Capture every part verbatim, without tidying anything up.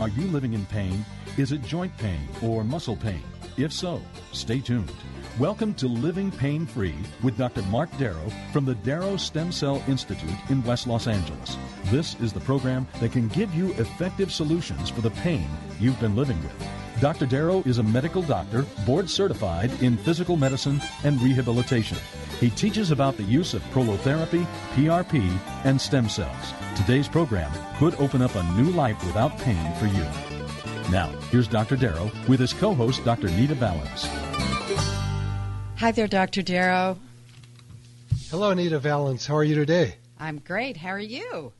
Are you living in pain? Is it joint pain or muscle pain? If so, stay tuned. Welcome to Living Pain Free with Doctor Mark Darrow from the Darrow Stem Cell Institute in West Los Angeles. This is the program that can give you effective solutions for the pain you've been living with. Doctor Darrow is a medical doctor, board certified in physical medicine and rehabilitation. He teaches about the use of prolotherapy, P R P, and stem cells. Today's program could open up a new life without pain for you. Now, here's Doctor Darrow with his co-host, Doctor Anita Valens. Hi there, Doctor Darrow. Hello, Anita Valens. How are you today? I'm great. How are you?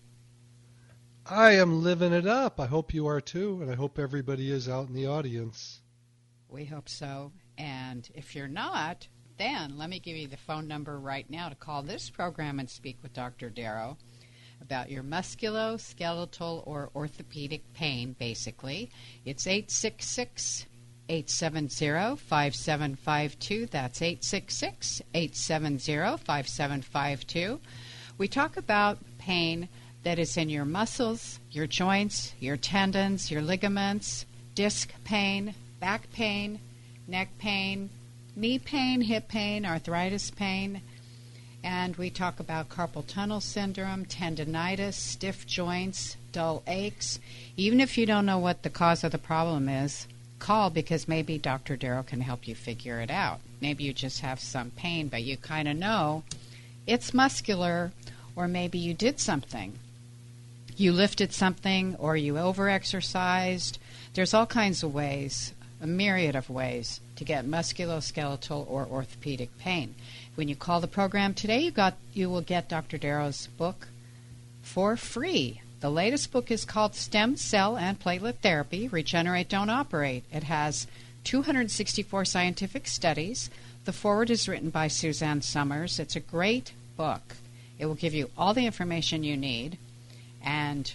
I am living it up. I hope you are too, and I hope everybody is out in the audience. We hope so. And if you're not, then let me give you the phone number right now to call this program and speak with Doctor Darrow about your musculoskeletal or orthopedic pain, basically. It's eight six six, eight seven zero, five seven five two. That's eight six six, eight seven zero, five seven five two. We talk about pain that is in your muscles, your joints, your tendons, your ligaments, disc pain, back pain, neck pain, knee pain, hip pain, arthritis pain, and we talk about carpal tunnel syndrome, tendinitis, stiff joints, dull aches. Even if you don't know what the cause of the problem is, call, because maybe Doctor Darrow can help you figure it out. Maybe you just have some pain, but you kind of know it's muscular, or maybe you did something. You lifted something, or you overexercised. There's all kinds of ways, a myriad of ways, to get musculoskeletal or orthopedic pain. When you call the program today, you got you will get Doctor Darrow's book for free. The latest book is called Stem Cell and Platelet Therapy, Regenerate, Don't Operate. It has two hundred sixty-four scientific studies. The foreword is written by Suzanne Summers. It's a great book. It will give you all the information you need. And,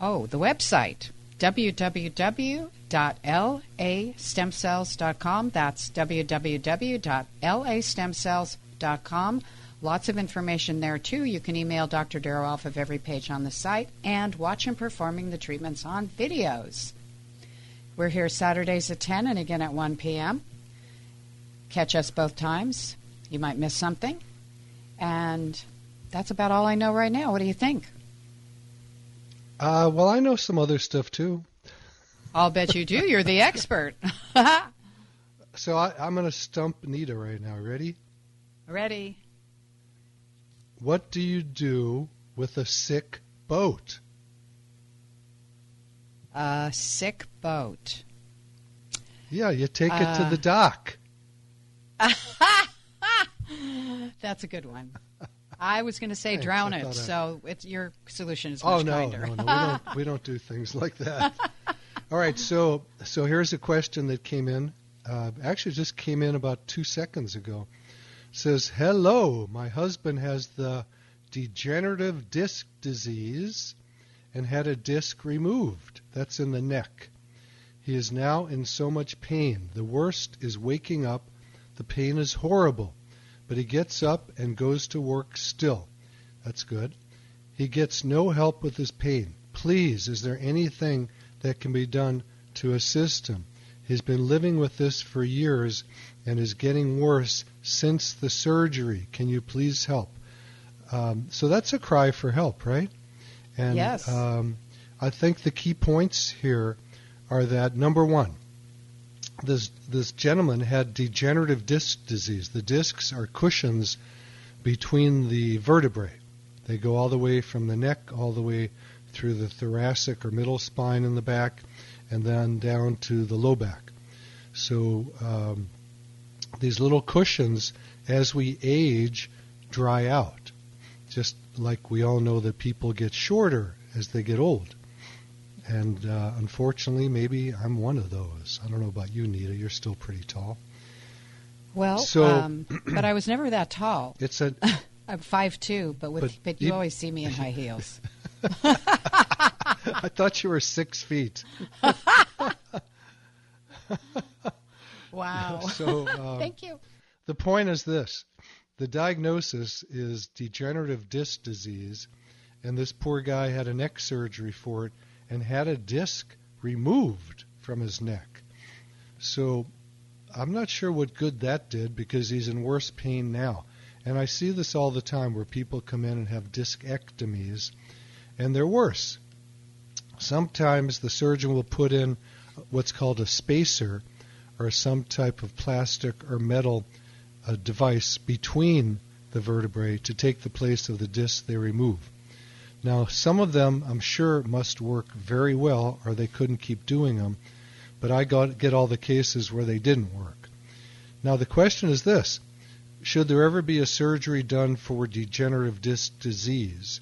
oh, the website, w w w dot l a stem cells dot com. That's w w w dot l a stem cells dot com. Lots of information there, too. You can email Doctor Darrow off of every page on the site and watch him performing the treatments on videos. We're here Saturdays at ten and again at one p.m. Catch us both times. You might miss something. And that's about all I know right now. What do you think? Uh, well, I know some other stuff, too. I'll bet you do. You're the expert. So I, I'm going to stump Anita right now. Ready? Ready. What do you do with a sick boat? A sick boat. Yeah, you take uh, it to the dock. That's a good one. I was going to say Thanks, drown it, I... so it's, your solution is much oh, no, kinder. Oh, no, no, we don't, we don't do things like that. All right, so so here's a question that came in. Uh, actually, just came in about two seconds ago. It says, hello, my husband has the degenerative disc disease and had a disc removed. That's in the neck. He is now in so much pain. The worst is waking up. The pain is horrible, but he gets up and goes to work still. That's good. He gets no help with his pain. Please, is there anything that can be done to assist him? He's been living with this for years and is getting worse since the surgery. Can you please help? Um, so that's a cry for help, right? And yes. um, I think the key points here are that, number one, this this gentleman had degenerative disc disease. The discs are cushions between the vertebrae. They go all the way from the neck all the way through the thoracic or middle spine in the back, and then down to the low back. So um, these little cushions, as we age, dry out, just like we all know that people get shorter as they get old. And uh, unfortunately, maybe I'm one of those. I don't know about you, Nita. You're still pretty tall. Well, so, um, but I was never that tall. It's a I'm five two, but, with, but, but you, you always see me in high heels. I thought you were six feet. Wow. So, um, thank you. The point is this. The diagnosis is degenerative disc disease, and this poor guy had a neck surgery for it and had a disc removed from his neck. So I'm not sure what good that did, because he's in worse pain now. And I see this all the time where people come in and have discectomies, and they're worse. Sometimes the surgeon will put in what's called a spacer or some type of plastic or metal uh, device between the vertebrae to take the place of the disc they remove. Now, some of them, I'm sure, must work very well, or they couldn't keep doing them, but I got, get all the cases where they didn't work. Now, the question is this. Should there ever be a surgery done for degenerative disc disease?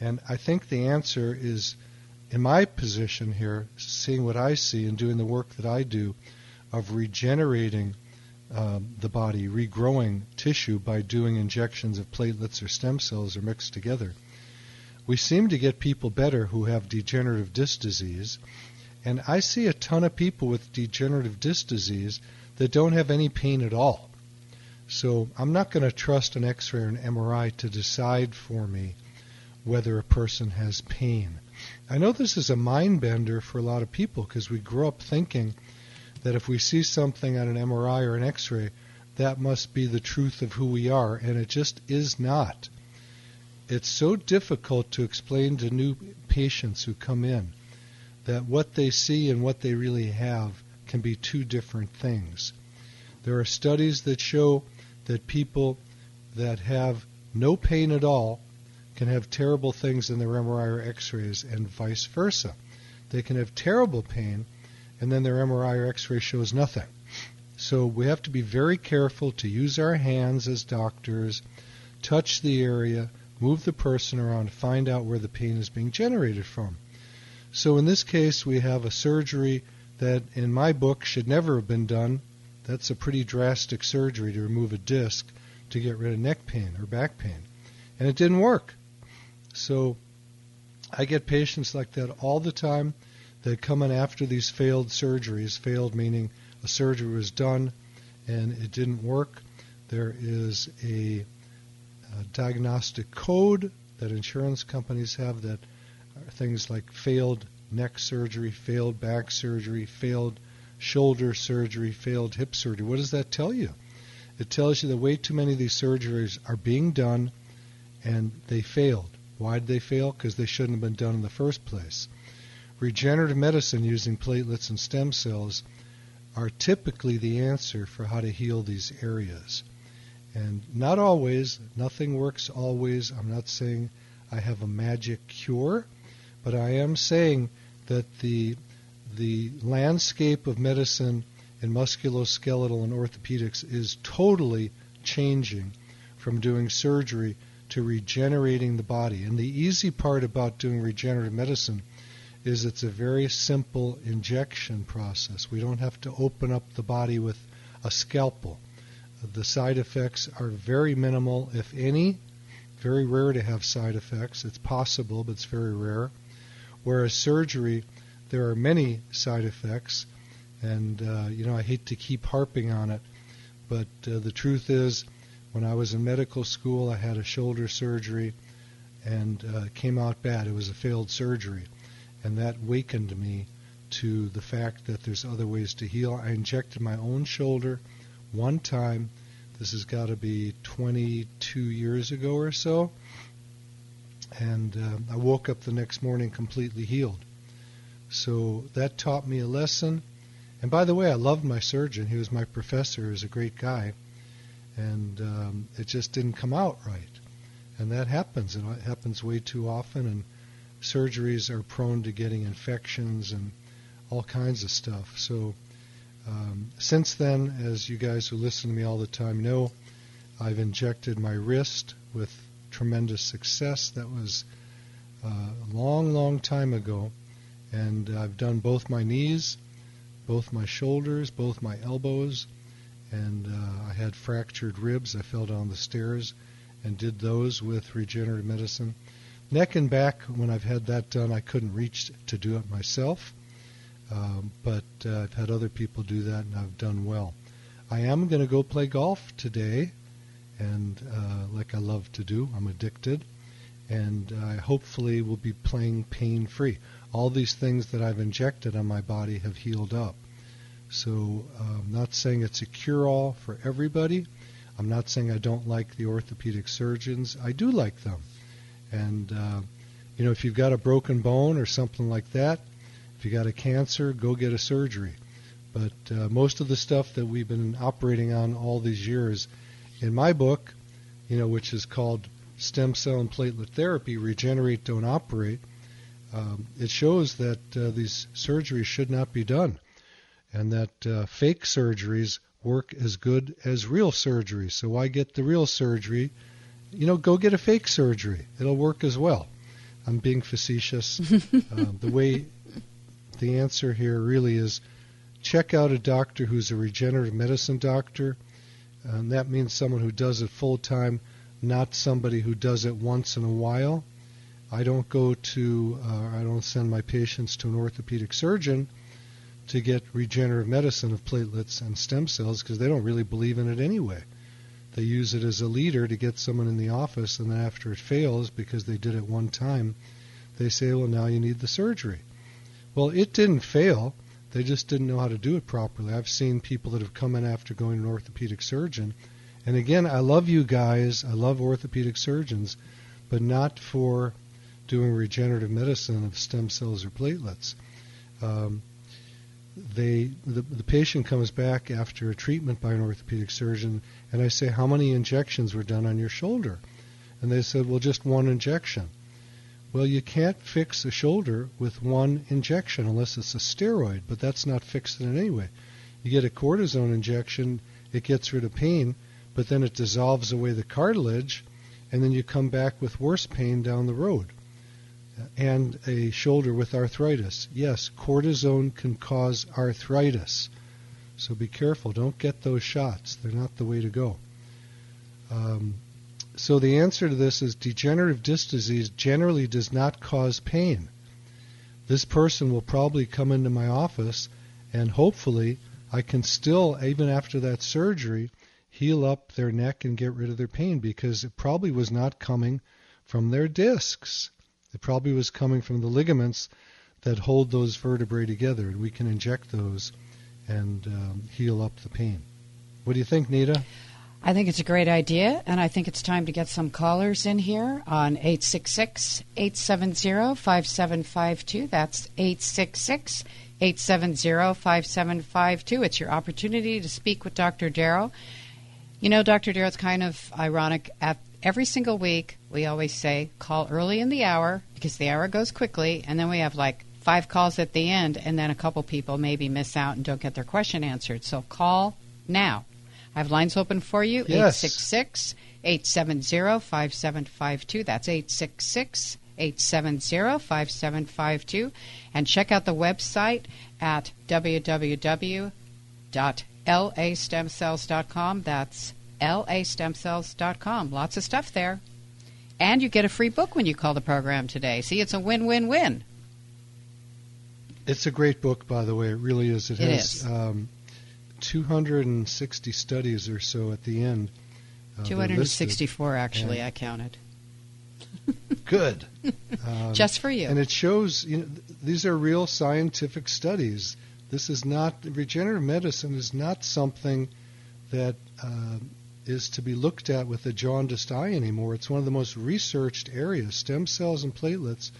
And I think the answer is, in my position here, seeing what I see and doing the work that I do of regenerating um, the body, regrowing tissue by doing injections of platelets or stem cells or mixed together, we seem to get people better who have degenerative disc disease. And I see a ton of people with degenerative disc disease that don't have any pain at all. So I'm not going to trust an X-ray or an M R I to decide for me whether a person has pain. I know this is a mind bender for a lot of people, because we grow up thinking that if we see something on an M R I or an X-ray, that must be the truth of who we are, and it just is not. It's so difficult to explain to new patients who come in that what they see and what they really have can be two different things. There are studies that show that people that have no pain at all can have terrible things in their M R I or X-rays, and vice versa. They can have terrible pain, and then their M R I or X-ray shows nothing. So we have to be very careful to use our hands as doctors, touch the area, move the person around to find out where the pain is being generated from. So in this case, we have a surgery that, in my book, should never have been done. That's a pretty drastic surgery to remove a disc to get rid of neck pain or back pain. And it didn't work. So I get patients like that all the time that come in after these failed surgeries, failed meaning a surgery was done and it didn't work. There is a A diagnostic code that insurance companies have that are things like failed neck surgery, failed back surgery, failed shoulder surgery, failed hip surgery. What does that tell you? It tells you that way too many of these surgeries are being done and they failed. Why did they fail? Because they shouldn't have been done in the first place. Regenerative medicine using platelets and stem cells are typically the answer for how to heal these areas. And not always, nothing works always. I'm not saying I have a magic cure, but I am saying that the the landscape of medicine in musculoskeletal and orthopedics is totally changing from doing surgery to regenerating the body. And the easy part about doing regenerative medicine is it's a very simple injection process. We don't have to open up the body with a scalpel. The side effects are very minimal, if any. Very rare to have side effects. It's possible, but it's very rare. Whereas surgery, there are many side effects. And, uh, you know, I hate to keep harping on it, but uh, the truth is, when I was in medical school, I had a shoulder surgery and uh, came out bad. It was a failed surgery. And that wakened me to the fact that there's other ways to heal. I injected my own shoulder one time. This has got to be twenty-two years ago or so, and um, I woke up the next morning completely healed. So that taught me a lesson. And by the way, I loved my surgeon. He was my professor. He was a great guy, and um, it just didn't come out right. And that happens, and it happens way too often, and surgeries are prone to getting infections and all kinds of stuff. So Um, since then, as you guys who listen to me all the time know, I've injected my wrist with tremendous success. That was uh, a long, long time ago, And I've done both my knees, both my shoulders, both my elbows, and uh, I had fractured ribs. I fell down the stairs and did those with regenerative medicine. Neck and back, when I've had that done, I couldn't reach to do it myself, um, but uh, I've had other people do that, and I've done well. I am going to go play golf today, and uh, like I love to do, I'm addicted, and I hopefully will be playing pain-free. All these things that I've injected on my body have healed up. So uh, I'm not saying it's a cure-all for everybody. I'm not saying I don't like the orthopedic surgeons. I do like them. And, uh, you know, if you've got a broken bone or something like that, if you got a cancer, go get a surgery. But uh, most of the stuff that we've been operating on all these years, in my book, you know, which is called Stem Cell and Platelet Therapy, Regenerate, Don't Operate, um, it shows that uh, these surgeries should not be done and that uh, fake surgeries work as good as real surgery. So why get the real surgery? You know, go get a fake surgery. It'll work as well. I'm being facetious. um, the way the answer here really is check out a doctor who's a regenerative medicine doctor. And that means someone who does it full time, not somebody who does it once in a while. I don't go to, uh, I don't send my patients to an orthopedic surgeon to get regenerative medicine of platelets and stem cells because they don't really believe in it anyway. They use it as a leader to get someone in the office, and then after it fails because they did it one time, they say, well, now you need the surgery. Well, it didn't fail. They just didn't know how to do it properly. I've seen people that have come in after going to an orthopedic surgeon. And again, I love you guys. I love orthopedic surgeons, but not for doing regenerative medicine of stem cells or platelets. Um, They the, the patient comes back after a treatment by an orthopedic surgeon, and I say, how many injections were done on your shoulder? And they said, well, just one injection. Well, you can't fix a shoulder with one injection unless it's a steroid, but that's not fixing it anyway. You get a cortisone injection, it gets rid of pain, but then it dissolves away the cartilage, and then you come back with worse pain down the road. And a shoulder with arthritis. Yes, cortisone can cause arthritis. So be careful. Don't get those shots. They're not the way to go. Um, so the answer to this is degenerative disc disease generally does not cause pain. This person will probably come into my office, and hopefully I can still, even after that surgery, heal up their neck and get rid of their pain because it probably was not coming from their discs. It probably was coming from the ligaments that hold those vertebrae together, and we can inject those and um, heal up the pain. What do you think, Nita? I think it's a great idea, and I think it's time to get some callers in here on eight six six, eight seven zero, five seven five two. That's eight six six, eight seven zero, five seven five two. It's your opportunity to speak with Doctor Darrow. You know, Doctor Darrow, it's kind of ironic at every single week, we always say, call early in the hour because the hour goes quickly, and then we have like five calls at the end, and then a couple people maybe miss out and don't get their question answered. So call now. I have lines open for you, yes. eight six six, eight seven zero, five seven five two. That's eight six six, eight seven zero, five seven five two. And check out the website at w w w dot l a stem cells dot com. That's l a stem cells dot com. Lots of stuff there. And you get a free book when you call the program today. See, it's a win-win-win. It's a great book, by the way. It really is. It, it has is. Um, two hundred sixty studies or so at the end. Uh, two hundred sixty-four, actually, and I counted. Good. Um, just for you. And it shows, you know, th- these are real scientific studies. This is not, regenerative medicine is not something that... Uh, is to be looked at with a jaundiced eye anymore. It's one of the most researched areas. Stem cells and platelets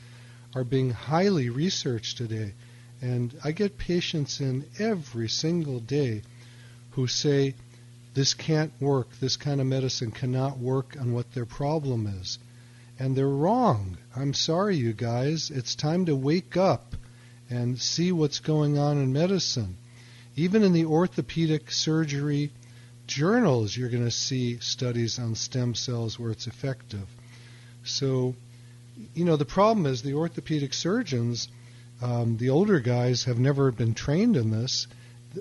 are being highly researched today. And I get patients in every single day who say, this can't work, this kind of medicine cannot work on what their problem is. And they're wrong. I'm sorry, you guys. It's time to wake up and see what's going on in medicine. Even in the orthopedic surgery journals, you're going to see studies on stem cells where it's effective. So, you know, the problem is the orthopedic surgeons Um, the older guys have never been trained in this,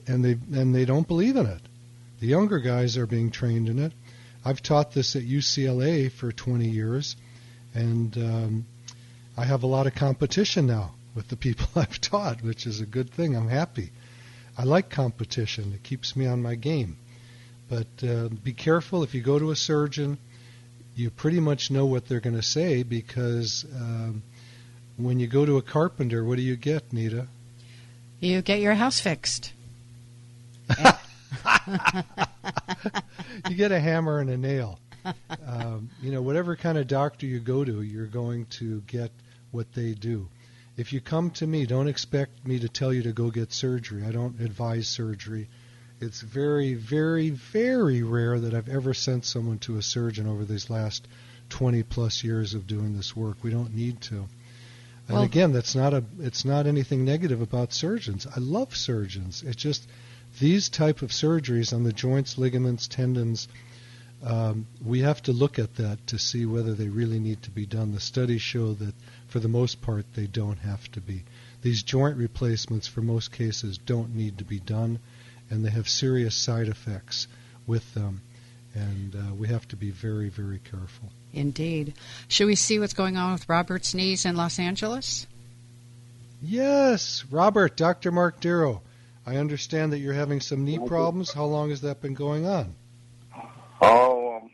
and they and they don't believe in it. The younger guys are being trained in it. I've taught this at U C L A for twenty years, and um, I have a lot of competition now with the people I've taught, which is a good thing. I'm happy. I like competition. It keeps me on my game. But uh, be careful. If you go to a surgeon, you pretty much know what they're going to say, because um, when you go to a carpenter, what do you get, Nita? You get your house fixed. You get a hammer and a nail. Um, you know, whatever kind of doctor you go to, you're going to get what they do. If you come to me, don't expect me to tell you to go get surgery. I don't advise surgery. It's very, very, very rare that I've ever sent someone to a surgeon over these last twenty plus years of doing this work. We don't need to. And well, again, that's not a, it's not anything negative about surgeons. I love surgeons. It's just these type of surgeries on the joints, ligaments, tendons, um, we have to look at that to see whether they really need to be done. The studies show that for the most part they don't have to be. These joint replacements for most cases don't need to be done, and they have serious side effects with them. And uh, we have to be very, very careful. Indeed. Should we see what's going on with Robert's knees in Los Angeles? Yes. Robert, Doctor Mark Darrow, I understand that you're having some knee problems. How long has that been going on? Oh, um,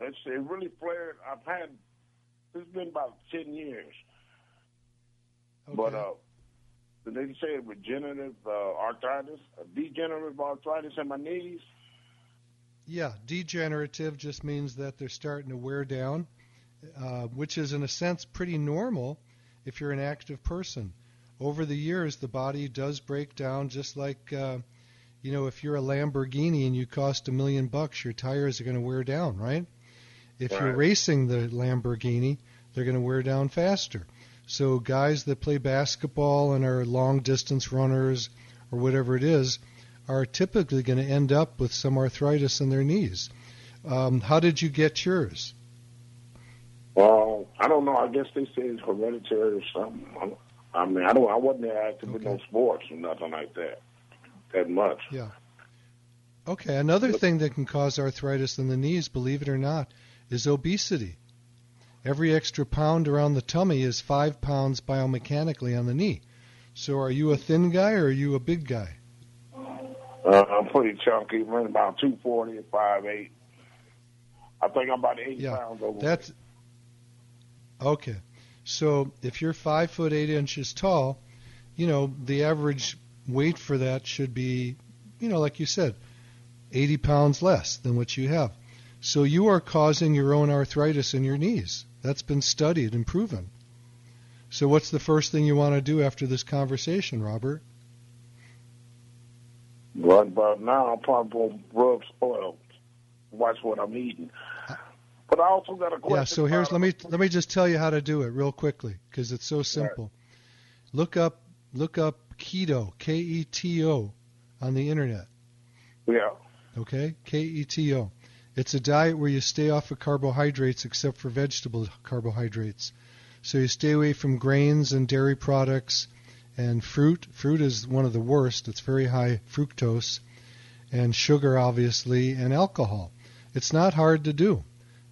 it's, it really flared. I've had, it's been about ten years. Okay. But uh, they say regenerative uh, arthritis, degenerative arthritis in my knees. Yeah, degenerative just means that they're starting to wear down, uh, which is in a sense pretty normal if you're an active person. Over the years, the body does break down, just like, uh, you know, if you're a Lamborghini and you cost a million bucks, your tires are going to wear down, right? If right. you're racing the Lamborghini, they're going to wear down faster. So guys that play basketball and are long-distance runners or whatever it is are typically going to end up with some arthritis in their knees. Um, how did you get yours? Well, I don't know. I guess they say it's hereditary or something. I don't I mean, I don't. I wasn't active with no sports or nothing like that, that much. Yeah. Okay, another thing that can cause arthritis in the knees, believe it or not, is obesity. Every extra pound around the tummy is five pounds biomechanically on the knee. So are you a thin guy or are you a big guy? Uh, I'm pretty chunky. I'm about two forty, five eight. I think I'm about eight yeah, pounds overweight. That's, okay. So if you're five foot eight inches tall, you know, the average weight for that should be, you know, like you said, eighty pounds less than what you have. So you are causing your own arthritis in your knees. That's been studied and proven. So what's the first thing you want to do after this conversation, Robert? Well, but now I'll probably rub oil, watch what I'm eating. But I also got a question. Yeah, so here's let me let me just tell you how to do it real quickly, because it's so simple. Right. Look up look up keto, K E T O, on the internet. Yeah. Okay, K E T O. It's a diet where you stay off of carbohydrates except for vegetable carbohydrates. So you stay away from grains and dairy products and fruit. Fruit is one of the worst. It's very high fructose, and sugar, obviously, and alcohol. It's not hard to do.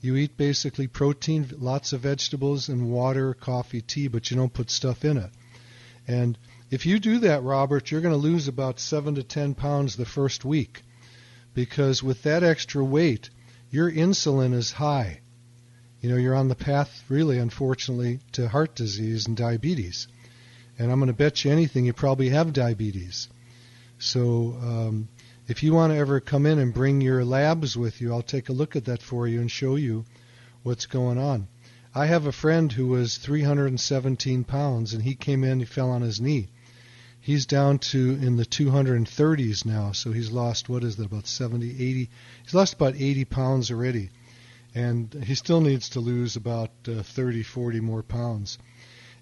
You eat basically protein, lots of vegetables, and water, coffee, tea, but you don't put stuff in it. And if you do that, Robert, you're going to lose about seven to ten pounds the first week, because with that extra weight, your insulin is high. You know, you're on the path, really, unfortunately, to heart disease and diabetes. And I'm going to bet you anything you probably have diabetes. So um if you want to ever come in and bring your labs with you, I'll take a look at that for you and show you what's going on. I have a friend who was three hundred seventeen pounds, and he came in, he fell on his knee. He's down to in the two hundred thirties now, so he's lost, what is that, about seventy, eighty? He's lost about eighty pounds already, and he still needs to lose about uh, thirty, forty more pounds.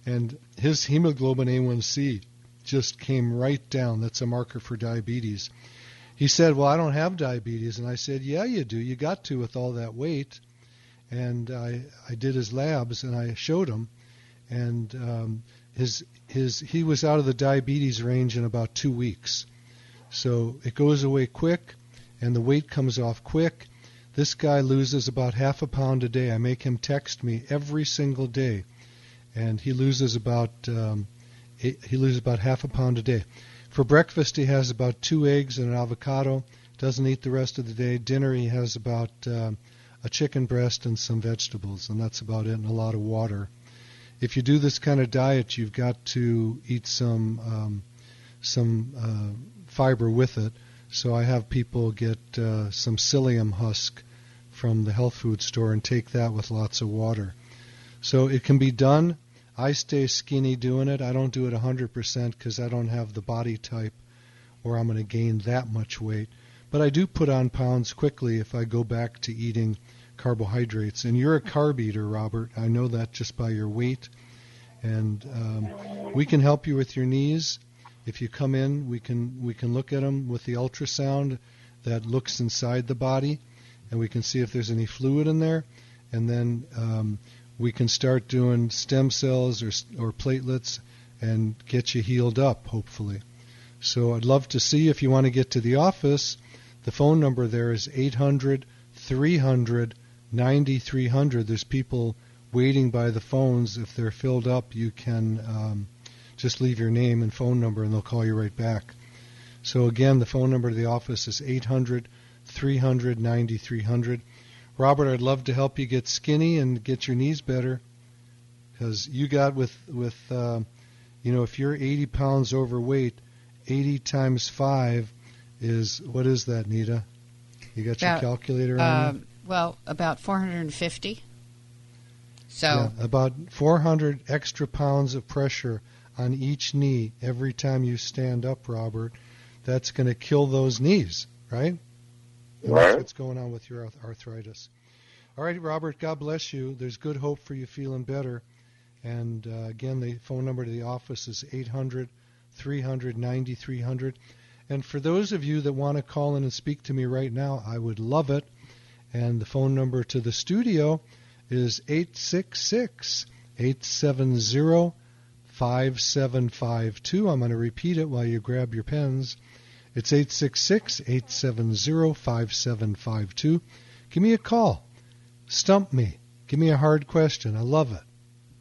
And his hemoglobin A one C just came right down. That's a marker for diabetes. He said, well, I don't have diabetes. And I said, yeah, you do. You got to with all that weight. And I, I did his labs, and I showed him. And um, his his he was out of the diabetes range in about two weeks. So it goes away quick, and the weight comes off quick. This guy loses about half a pound a day. I make him text me every single day, and he loses about um, eight, he loses about half a pound a day. For breakfast, he has about two eggs and an avocado. Doesn't eat the rest of the day. Dinner, he has about um, a chicken breast and some vegetables, and that's about it, and a lot of water. If you do this kind of diet, you've got to eat some um, some uh, fiber with it. So I have people get uh, some psyllium husk from the health food store and take that with lots of water. So it can be done. I stay skinny doing it. I don't do it one hundred percent because I don't have the body type where I'm going to gain that much weight. But I do put on pounds quickly if I go back to eating carbohydrates. And you're a carb eater, Robert. I know that just by your weight. And um, we can help you with your knees. If you come in, we can we can look at them with the ultrasound that looks inside the body, and we can see if there's any fluid in there, and then um, we can start doing stem cells or or platelets and get you healed up, hopefully. So I'd love to see. If you want to get to the office, the phone number there is eight hundred, three hundred, ninety-three hundred. There's people waiting by the phones. If they're filled up, you can... Um, Just leave your name and phone number, and they'll call you right back. So, again, the phone number to the office is eight hundred, three hundred, ninety-three hundred. Robert, I'd love to help you get skinny and get your knees better, because you got with, with uh, you know, if you're eighty pounds overweight, eighty times five is, what is that, Nita? You got about, your calculator on um, you? Well, about four hundred fifty. So yeah, about four hundred extra pounds of pressure on each knee every time you stand up, Robert. That's going to kill those knees, right? And that's what's going on with your arthritis. All right, Robert, God bless you. There's good hope for you feeling better. And, uh, again, the phone number to the office is eight hundred, three hundred, ninety-three hundred. And for those of you that want to call in and speak to me right now, I would love it. And the phone number to the studio is eight six six, eight seven zero, five seven five two. I'm going to repeat it while you grab your pens. It's eight six six, eight seven zero, five seven five two. Give me a call. Stump me. Give me a hard question. I love it.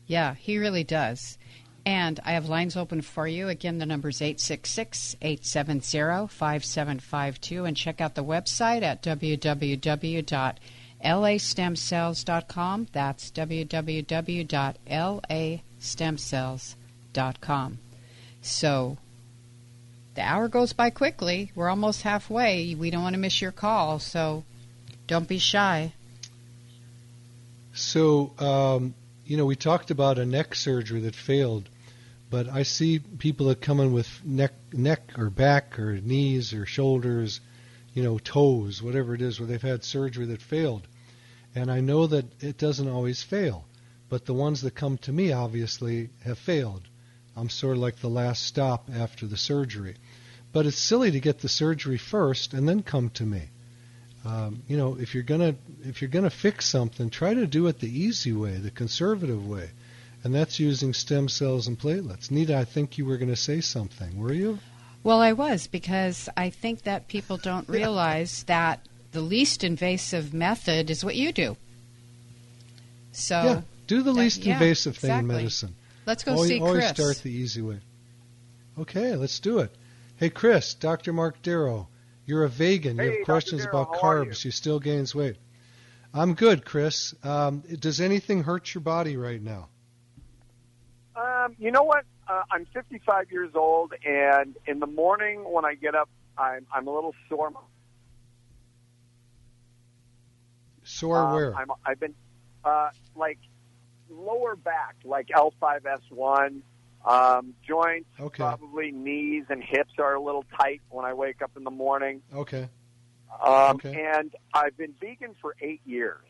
Yeah, he really does. And I have lines open for you. Again, the number is eight six six, eight seven zero, five seven five two. And check out the website at w w w dot l a stem cells dot com. That's w w w dot l a stem cells dot com. Dot com. So the hour goes by quickly. We're almost halfway. We don't want to miss your call, so don't be shy. So, um, you know, we talked about a neck surgery that failed, but I see people that come in with neck, neck or back or knees or shoulders, you know, toes, whatever it is, where they've had surgery that failed. And I know that it doesn't always fail, but the ones that come to me obviously have failed. I'm sort of like the last stop after the surgery. But it's silly to get the surgery first and then come to me. Um, you know, if you're gonna if you're gonna fix something, try to do it the easy way, the conservative way, and that's using stem cells and platelets. Nita, I think you were going to say something, were you? Well, I was, because I think that people don't realize yeah. that the least invasive method is what you do. So yeah, do the that, least yeah, invasive thing exactly. in medicine. Let's go always, see Chris. Always start the easy way. Okay, let's do it. Hey, Chris, Doctor Mark Darrow, you're a vegan. Hey, you have questions Darrow, about carbs. You? you still gains weight. I'm good, Chris. Um, does anything hurt your body right now? Um, you know what? Uh, I'm fifty-five years old, and in the morning when I get up, I'm, I'm a little sore. Sore um, where? I'm, I've been, uh, like... lower back, like L five S one, um, joints, okay. probably knees and hips are a little tight when I wake up in the morning. Okay. Um, okay. And I've been vegan for eight years.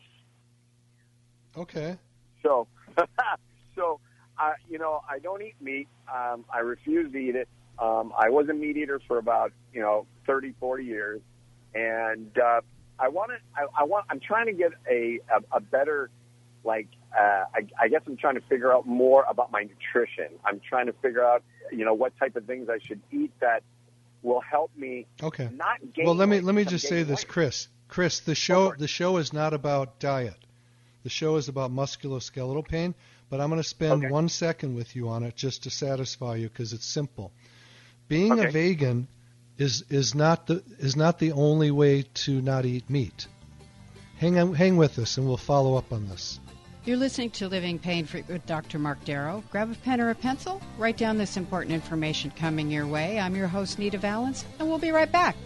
Okay. So, so uh, you know, I don't eat meat. Um, I refuse to eat it. Um, I was a meat eater for about, you know, thirty, forty years. And uh, I want to, I, I want, I'm trying to get a, a, a better, like, Uh, I, I guess I'm trying to figure out more about my nutrition. I'm trying to figure out, you know, what type of things I should eat that will help me. Okay. Not gain. Well, let me let me just say this, Chris. Chris, the show the show is not about diet. The show is about musculoskeletal pain. But I'm going to spend okay. one second with you on it just to satisfy you because it's simple. Being okay. a vegan is is not the is not the only way to not eat meat. Hang on, hang with us, and we'll follow up on this. You're listening to Living Pain Free with Doctor Mark Darrow. Grab a pen or a pencil. Write down this important information coming your way. I'm your host, Anita Valens, and we'll be right back.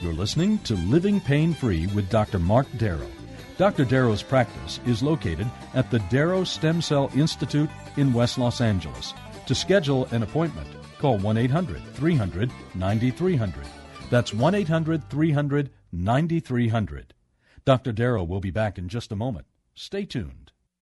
You're listening to Living Pain Free with Doctor Mark Darrow. Doctor Darrow's practice is located at the Darrow Stem Cell Institute in West Los Angeles. To schedule an appointment, call one eight hundred three hundred ninety-three hundred. That's one eight hundred three hundred ninety-three hundred. Doctor Darrow will be back in just a moment. Stay tuned.